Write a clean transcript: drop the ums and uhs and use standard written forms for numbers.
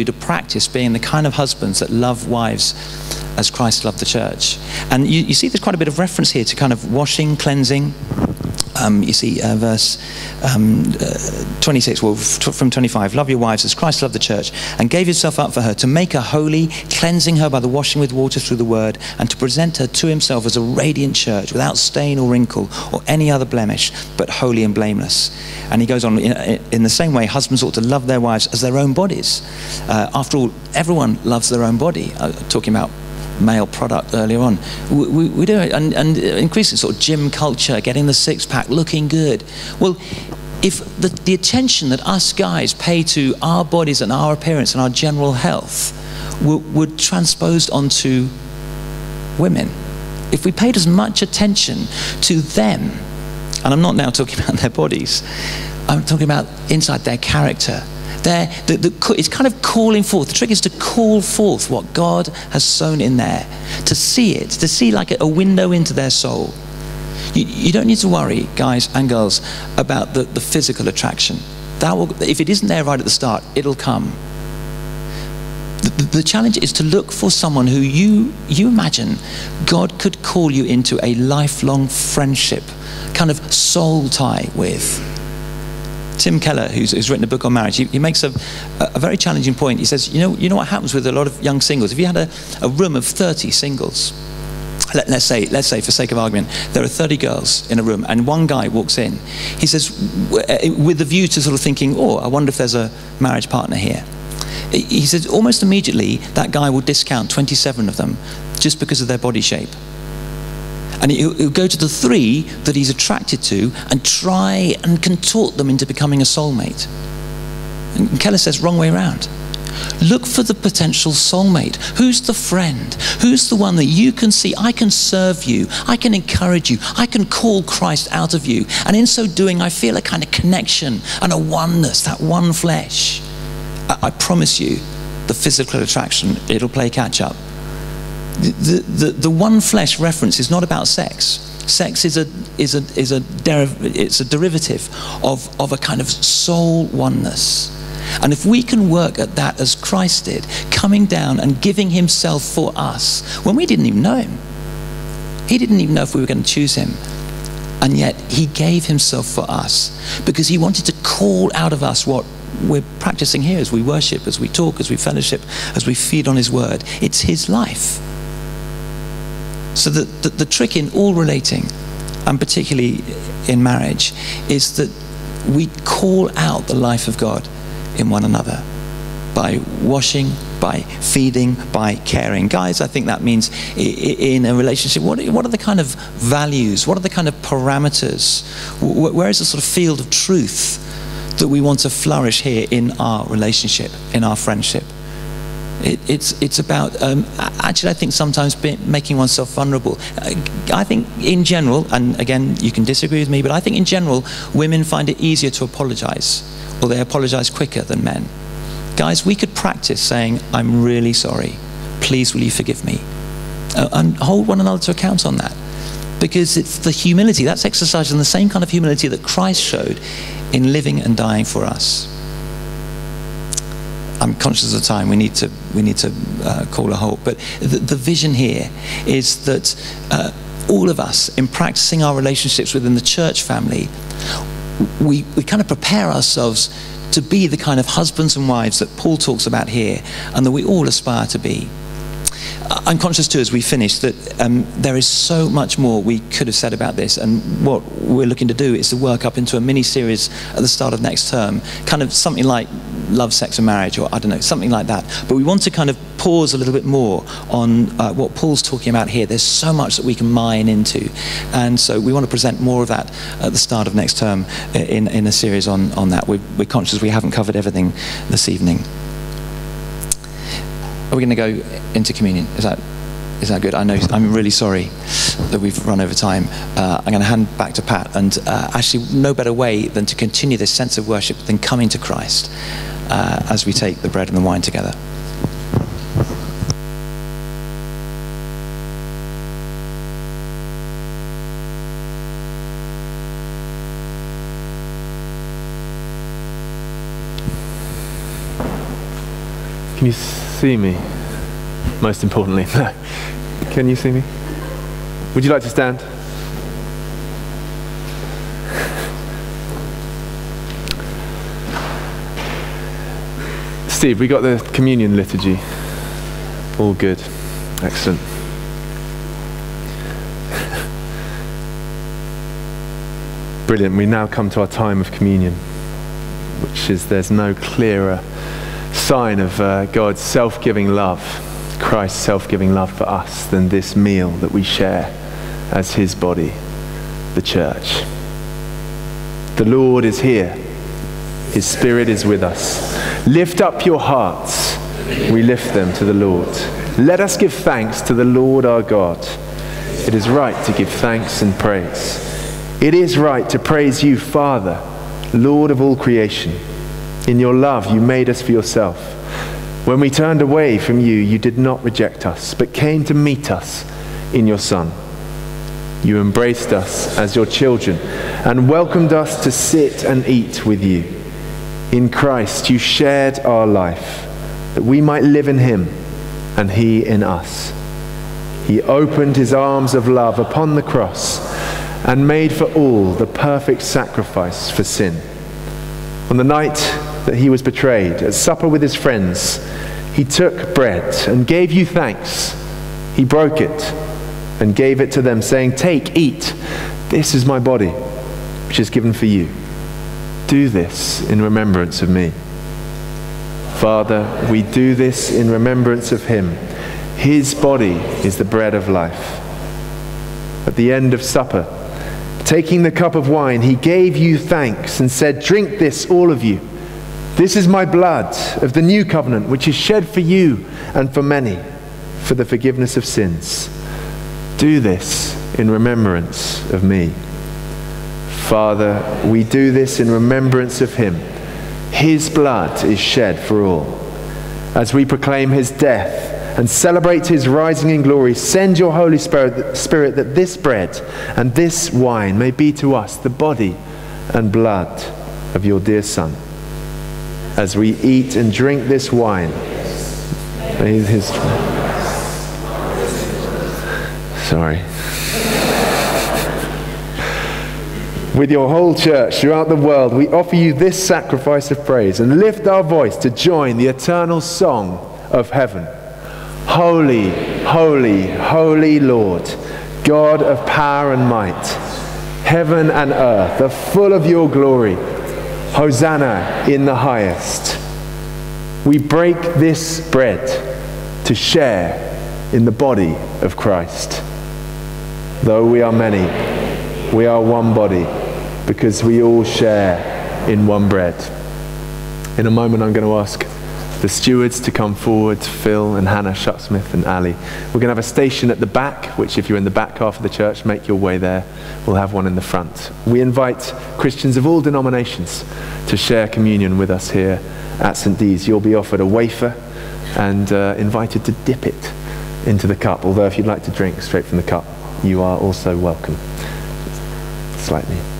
to practice being the kind of husbands that love wives as Christ loved the church. And you see there's quite a bit of reference here to kind of washing, cleansing. You see verse 26, well, from 25, love your wives as Christ loved the church and gave himself up for her, to make her holy, cleansing her by the washing with water through the word, and to present her to himself as a radiant church without stain or wrinkle or any other blemish, but holy and blameless. And he goes on, in the same way, husbands ought to love their wives as their own bodies. After all, everyone loves their own body. Talking about male product earlier on, we do it, and increasing sort of gym culture, getting the six-pack, looking good. Well, if the attention that us guys pay to our bodies and our appearance and our general health were transposed onto women, if we paid as much attention to them, and I'm not now talking about their bodies, I'm talking about inside their character. It's kind of calling forth. The trick is to call forth what God has sown in there, to see it, to see like a window into their soul. You don't need to worry, guys and girls, about the physical attraction. That will, if it isn't there right at the start, it'll come. The challenge is to look for someone who you imagine God could call you into a lifelong friendship, kind of soul tie with. Tim Keller, who's written a book on marriage, he makes a very challenging point. He says, you know what happens with a lot of young singles? If you had a room of 30 singles, let's say for sake of argument, there are 30 girls in a room and one guy walks in. He says, with a view to sort of thinking, oh, I wonder if there's a marriage partner here. He says, almost immediately, that guy will discount 27 of them just because of their body shape. And he'll go to the 3 that he's attracted to and try and contort them into becoming a soulmate. And Keller says, wrong way around. Look for the potential soulmate. Who's the friend? Who's the one that you can see? I can serve you. I can encourage you. I can call Christ out of you. And in so doing, I feel a kind of connection and a oneness, that one flesh. I promise you, the physical attraction, it'll play catch up. The one flesh reference is not about sex. Sex is a derivative of a kind of soul oneness. And if we can work at that as Christ did, coming down and giving himself for us, when we didn't even know him. He didn't even know if we were going to choose him. And yet he gave himself for us because he wanted to call out of us what we're practicing here as we worship, as we talk, as we fellowship, as we feed on his word. It's his life. So the trick in all relating, and particularly in marriage, is that we call out the life of God in one another by washing, by feeding, by caring. Guys, I think that means in a relationship, what are the kind of values? What are the kind of parameters? Where is the sort of field of truth that we want to flourish here in our relationship, in our friendship? It's about, actually, I think sometimes making oneself vulnerable. I think in general, and again, you can disagree with me, but I think in general, women find it easier to apologize, or they apologize quicker than men. Guys, we could practice saying, I'm really sorry. Please, will you forgive me? And hold one another to account on that. Because it's the humility, that's exercising the same kind of humility that Christ showed in living and dying for us. I'm conscious of the time. We need to call a halt. But the vision here is that all of us, in practicing our relationships within the church family, we kind of prepare ourselves to be the kind of husbands and wives that Paul talks about here, and that we all aspire to be. I'm conscious too, as we finish, that there is so much more we could have said about this, and what we're looking to do is to work up into a mini-series at the start of next term, kind of something like Love, Sex and Marriage, or I don't know, something like that. But we want to kind of pause a little bit more on what Paul's talking about here. There's so much that we can mine into, and so we want to present more of that at the start of next term in a series on that. We're conscious we haven't covered everything this evening. Are we going to go into communion? Is that good? I know, I'm really sorry that we've run over time. I'm going to hand back to Pat, and actually no better way than to continue this sense of worship than coming to Christ as we take the bread and the wine together. Can you see me? Most importantly, no. Can you see me? Would you like to stand? Steve, we got the communion liturgy. All good. Excellent. Brilliant. We now come to our time of communion, which is there's no clearer sign of God's self-giving love, Christ's self-giving love for us, than this meal that we share as his body, the church. The Lord is here. His Spirit is with us. Lift up your hearts. We lift them to the Lord. Let us give thanks to the Lord our God. It is right to give thanks and praise. It is right to praise you, Father, Lord of all creation. In your love, you made us for yourself. When we turned away from you, you did not reject us, but came to meet us in your Son. You embraced us as your children and welcomed us to sit and eat with you. In Christ, you shared our life, that we might live in him and he in us. He opened his arms of love upon the cross and made for all the perfect sacrifice for sin. On the night that he was betrayed, at supper with his friends, he took bread and gave you thanks. He broke it and gave it to them, saying, "Take, eat. This is my body, which is given for you. Do this in remembrance of me." Father, we do this in remembrance of him. His body is the bread of life. At the end of supper, taking the cup of wine, he gave you thanks and said, "Drink this, all of you. This is my blood of the new covenant, which is shed for you and for many for the forgiveness of sins. Do this in remembrance of me." Father, we do this in remembrance of him. His blood is shed for all. As we proclaim his death and celebrate his rising in glory, send your Holy Spirit that this bread and this wine may be to us the body and blood of your dear Son. As we eat and drink this wine, may his... Sorry. With your whole church throughout the world, we offer you this sacrifice of praise and lift our voice to join the eternal song of heaven. Holy, holy, holy Lord, God of power and might, heaven and earth are full of your glory. Hosanna in the highest. We break this bread to share in the body of Christ. Though we are many, we are one body, because we all share in one bread. In a moment, I'm going to ask the stewards to come forward, Phil and Hannah, Shutsmith and Ali. We're going to have a station at the back, which if you're in the back half of the church, make your way there. We'll have one in the front. We invite Christians of all denominations to share communion with us here at St. D's. You'll be offered a wafer and invited to dip it into the cup, although if you'd like to drink straight from the cup, you are also welcome. Slightly.